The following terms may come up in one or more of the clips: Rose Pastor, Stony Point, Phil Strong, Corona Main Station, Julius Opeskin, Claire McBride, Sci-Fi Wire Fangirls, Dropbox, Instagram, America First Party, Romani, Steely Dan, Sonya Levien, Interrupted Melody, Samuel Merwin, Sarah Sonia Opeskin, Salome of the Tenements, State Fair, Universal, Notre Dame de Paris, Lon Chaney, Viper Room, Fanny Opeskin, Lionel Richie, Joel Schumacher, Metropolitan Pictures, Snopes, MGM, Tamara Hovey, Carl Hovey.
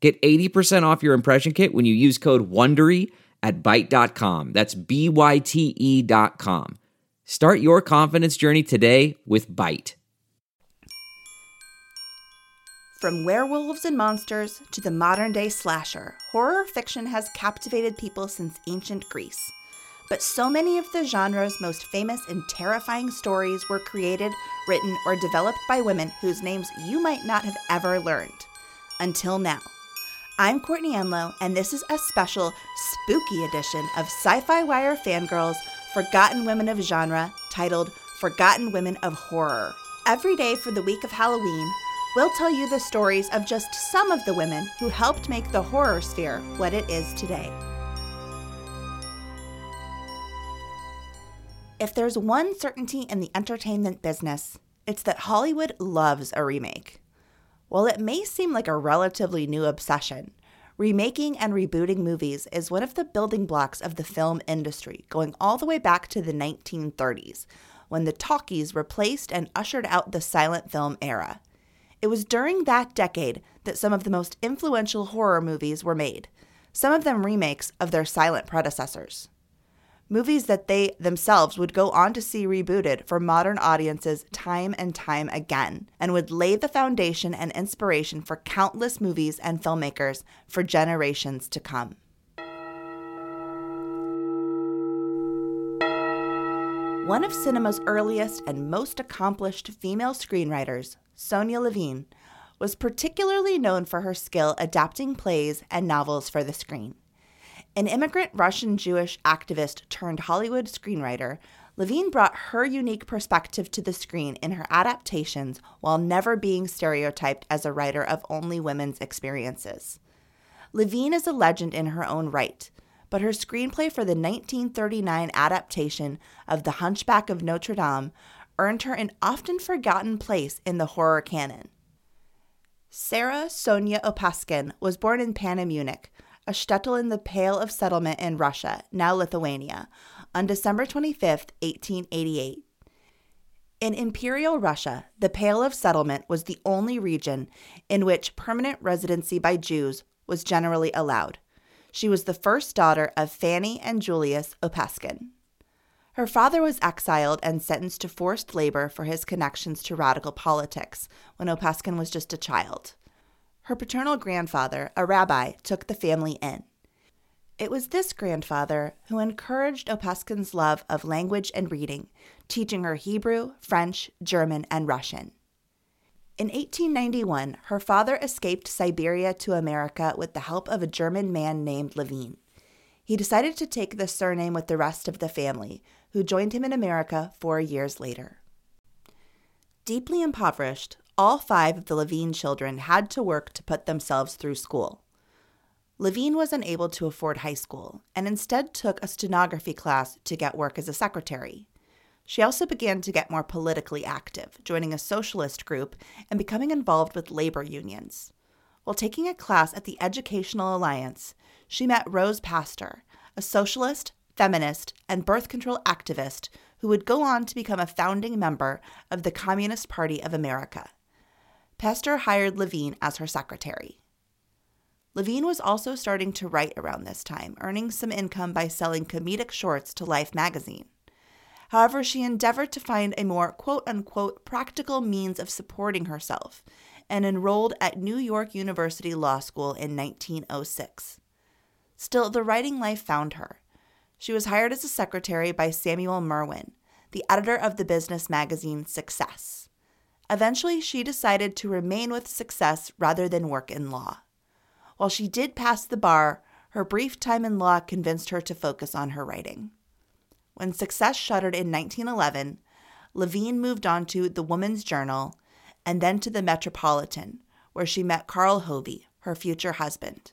Get 80% off your impression kit when you use code WONDERY at Byte.com. That's BYTE.com. Start your confidence journey today with Byte. From werewolves and monsters to the modern-day slasher, horror fiction has captivated people since ancient Greece. But so many of the genre's most famous and terrifying stories were created, written, or developed by women whose names you might not have ever learned. Until now. I'm Courtney Enlow, and this is a special, spooky edition of Sci-Fi Wire Fangirls, Forgotten Women of Genre, titled Forgotten Women of Horror. Every day for the week of Halloween, we'll tell you the stories of just some of the women who helped make the horror sphere what it is today. If there's one certainty in the entertainment business, it's that Hollywood loves a remake. While it may seem like a relatively new obsession, remaking and rebooting movies is one of the building blocks of the film industry, going all the way back to the 1930s, when the talkies replaced and ushered out the silent film era. It was during that decade that some of the most influential horror movies were made, some of them remakes of their silent predecessors. Movies that they themselves would go on to see rebooted for modern audiences time and time again, and would lay the foundation and inspiration for countless movies and filmmakers for generations to come. One of cinema's earliest and most accomplished female screenwriters, Sonya Levien, was particularly known for her skill adapting plays and novels for the screen. An immigrant Russian Jewish activist turned Hollywood screenwriter, Levien brought her unique perspective to the screen in her adaptations while never being stereotyped as a writer of only women's experiences. Levien is a legend in her own right, but her screenplay for the 1939 adaptation of The Hunchback of Notre Dame earned her an often forgotten place in the horror canon. Sarah Sonia Opeskin was born in Panemunich, a shtetl in the Pale of Settlement in Russia, now Lithuania, on December 25, 1888. In Imperial Russia, the Pale of Settlement was the only region in which permanent residency by Jews was generally allowed. She was the first daughter of Fanny and Julius Opeskin. Her father was exiled and sentenced to forced labor for his connections to radical politics when Opeskin was just a child. Her paternal grandfather, a rabbi, took the family in. It was this grandfather who encouraged Opeskin's love of language and reading, teaching her Hebrew, French, German, and Russian. In 1891, her father escaped Siberia to America with the help of a German man named Levien. He decided to take the surname with the rest of the family, who joined him in America 4 years later. Deeply impoverished, all five of the Levien children had to work to put themselves through school. Levien was unable to afford high school and instead took a stenography class to get work as a secretary. She also began to get more politically active, joining a socialist group and becoming involved with labor unions. While taking a class at the Educational Alliance, she met Rose Pastor, a socialist, feminist, and birth control activist who would go on to become a founding member of the Communist Party of America. Pastor hired Levien as her secretary. Levien was also starting to write around this time, earning some income by selling comedic shorts to Life magazine. However, she endeavored to find a more quote-unquote practical means of supporting herself and enrolled at New York University Law School in 1906. Still, the writing life found her. She was hired as a secretary by Samuel Merwin, the editor of the business magazine Success. Eventually, she decided to remain with Success rather than work in law. While she did pass the bar, her brief time in law convinced her to focus on her writing. When Success shuttered in 1911, Levien moved on to The Woman's Journal and then to the Metropolitan, where she met Carl Hovey, her future husband.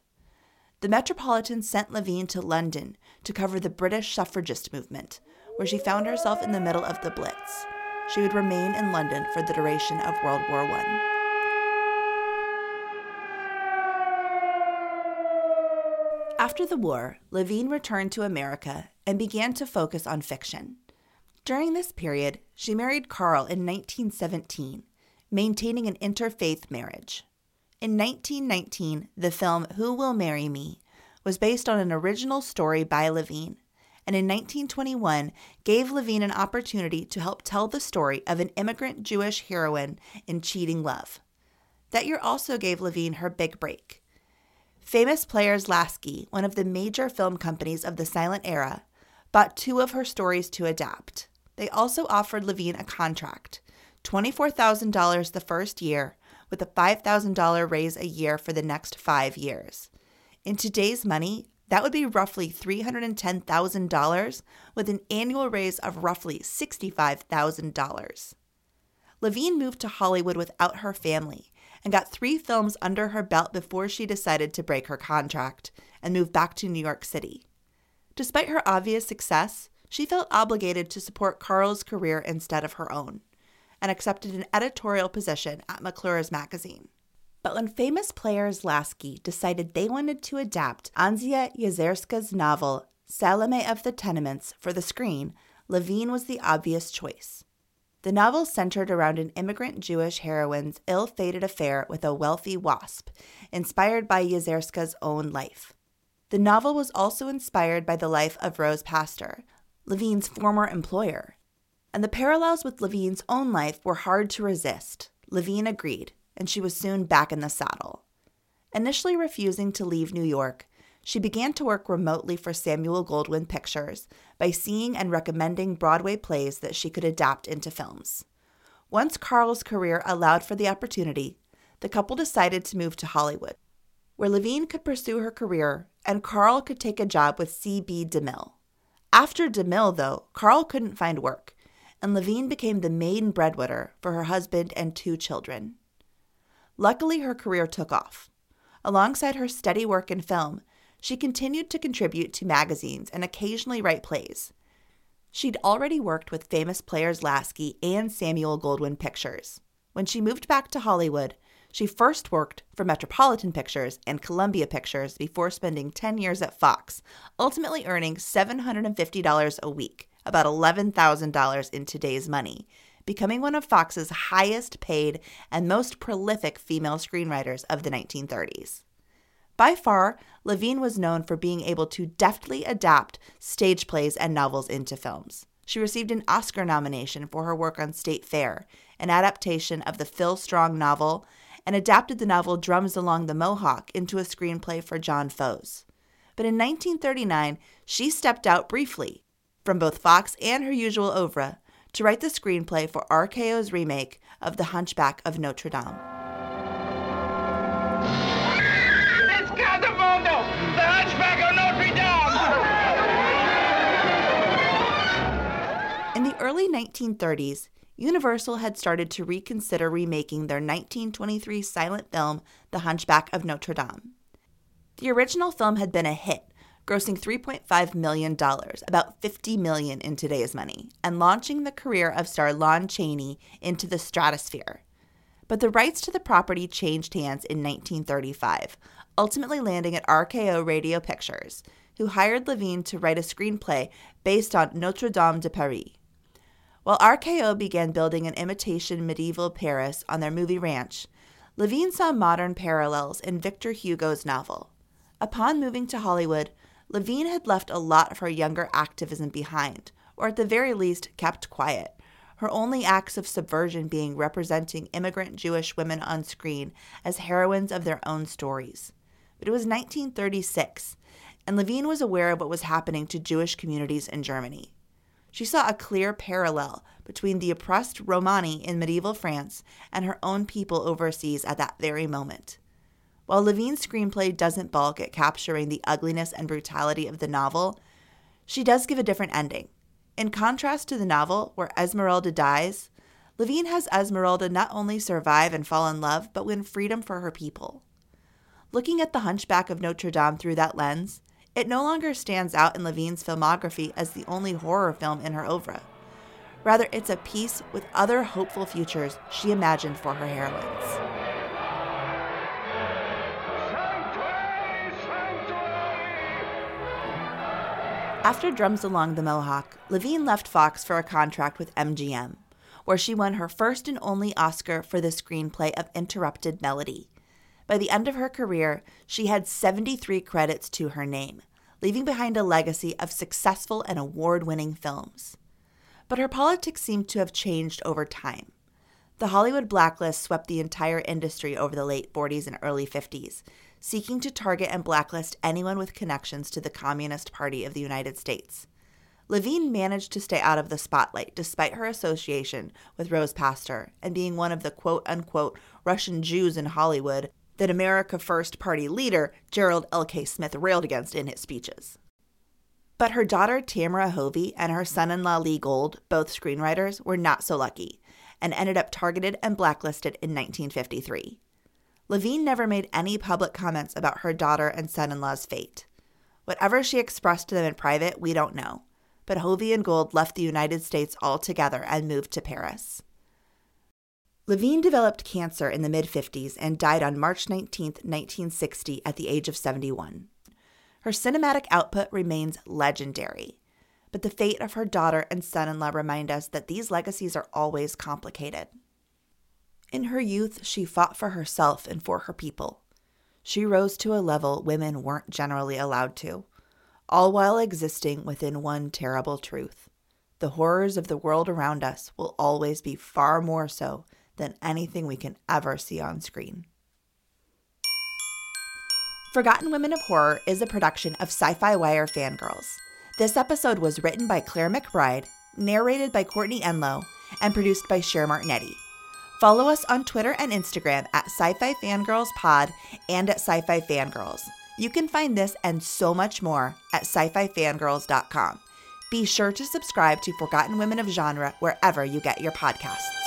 the Metropolitan sent Levien to London to cover the British suffragist movement, where she found herself in the middle of the Blitz. She would remain in London for the duration of World War I. After the war, Levien returned to America and began to focus on fiction. During this period, she married Carl in 1917, maintaining an interfaith marriage. In 1919, the film Who Will Marry Me was based on an original story by Levien, and in 1921 gave Levien an opportunity to help tell the story of an immigrant Jewish heroine in Cheating Love. That year also gave Levien her big break. Famous Players Lasky, one of the major film companies of the silent era, bought two of her stories to adapt. They also offered Levien a contract, $24,000 the first year, with a $5,000 raise a year for the next 5 years. In today's money, that would be roughly $310,000, with an annual raise of roughly $65,000. Levien moved to Hollywood without her family, and got 3 films under her belt before she decided to break her contract and move back to New York City. Despite her obvious success, she felt obligated to support Carl's career instead of her own, and accepted an editorial position at McClure's magazine. But when Famous Players Lasky decided they wanted to adapt Anzia Yezierska's novel Salome of the Tenements for the screen, Levien was the obvious choice. The novel centered around an immigrant Jewish heroine's ill-fated affair with a wealthy wasp, inspired by Yezierska's own life. The novel was also inspired by the life of Rose Pastor, Levien's former employer. And the parallels with Levien's own life were hard to resist. Levien agreed, and she was soon back in the saddle. Initially refusing to leave New York, she began to work remotely for Samuel Goldwyn Pictures by seeing and recommending Broadway plays that she could adapt into films. Once Carl's career allowed for the opportunity, the couple decided to move to Hollywood, where Levien could pursue her career and Carl could take a job with C.B. DeMille. After DeMille, though, Carl couldn't find work, and Levien became the main breadwinner for her husband and 2 children. Luckily, her career took off. Alongside her steady work in film, she continued to contribute to magazines and occasionally write plays. She'd already worked with Famous Players Lasky and Samuel Goldwyn Pictures. When she moved back to Hollywood, she first worked for Metropolitan Pictures and Columbia Pictures before spending 10 years at Fox, ultimately earning $750 a week, about $11,000 in today's money, becoming one of Fox's highest-paid and most prolific female screenwriters of the 1930s. By far, Levien was known for being able to deftly adapt stage plays and novels into films. She received an Oscar nomination for her work on State Fair, an adaptation of the Phil Strong novel, and adapted the novel Drums Along the Mohawk into a screenplay for John Ford. But in 1939, she stepped out briefly from both Fox and her usual oeuvre to write the screenplay for RKO's remake of The Hunchback of Notre Dame. In the early 1930s, Universal had started to reconsider remaking their 1923 silent film, The Hunchback of Notre Dame. The original film had been a hit, grossing $3.5 million, about $50 million in today's money, and launching the career of star Lon Chaney into the stratosphere. But the rights to the property changed hands in 1935, ultimately landing at RKO Radio Pictures, who hired Levien to write a screenplay based on Notre Dame de Paris. While RKO began building an imitation medieval Paris on their movie ranch, Levien saw modern parallels in Victor Hugo's novel. Upon moving to Hollywood, Levien had left a lot of her younger activism behind, or at the very least, kept quiet, her only acts of subversion being representing immigrant Jewish women on screen as heroines of their own stories. But it was 1936, and Levien was aware of what was happening to Jewish communities in Germany. She saw a clear parallel between the oppressed Romani in medieval France and her own people overseas at that very moment. While Levien's screenplay doesn't balk at capturing the ugliness and brutality of the novel, she does give a different ending. In contrast to the novel, where Esmeralda dies, Levien has Esmeralda not only survive and fall in love, but win freedom for her people. Looking at The Hunchback of Notre Dame through that lens, it no longer stands out in Levien's filmography as the only horror film in her oeuvre. Rather, it's a piece with other hopeful futures she imagined for her heroines. After Drums Along the Mohawk, Levien left Fox for a contract with MGM, where she won her first and only Oscar for the screenplay of Interrupted Melody. By the end of her career, she had 73 credits to her name, leaving behind a legacy of successful and award-winning films. But her politics seemed to have changed over time. The Hollywood blacklist swept the entire industry over the late 40s and early 50s, seeking to target and blacklist anyone with connections to the Communist Party of the United States. Levien managed to stay out of the spotlight despite her association with Rose Pastor and being one of the quote-unquote Russian Jews in Hollywood that America First Party leader Gerald L.K. Smith railed against in his speeches. But her daughter Tamara Hovey and her son-in-law Lee Gold, both screenwriters, were not so lucky, and ended up targeted and blacklisted in 1953. Levien never made any public comments about her daughter and son-in-law's fate. Whatever she expressed to them in private, we don't know, but Hovey and Gold left the United States altogether and moved to Paris. Levien developed cancer in the mid-50s and died on March 19, 1960 at the age of 71. Her cinematic output remains legendary, but the fate of her daughter and son-in-law remind us that these legacies are always complicated. In her youth, she fought for herself and for her people. She rose to a level women weren't generally allowed to, all while existing within one terrible truth. The horrors of the world around us will always be far more so than anything we can ever see on screen. Forgotten Women of Horror is a production of Sci-Fi Wire Fangirls. This episode was written by Claire McBride, narrated by Courtney Enlow, and produced by Cher Martinetti. Follow us on Twitter and Instagram at Sci-Fi Fangirls Pod and at Sci-Fi Fangirls. You can find this and so much more at sci-fifangirls.com. Be sure to subscribe to Forgotten Women of Genre wherever you get your podcasts.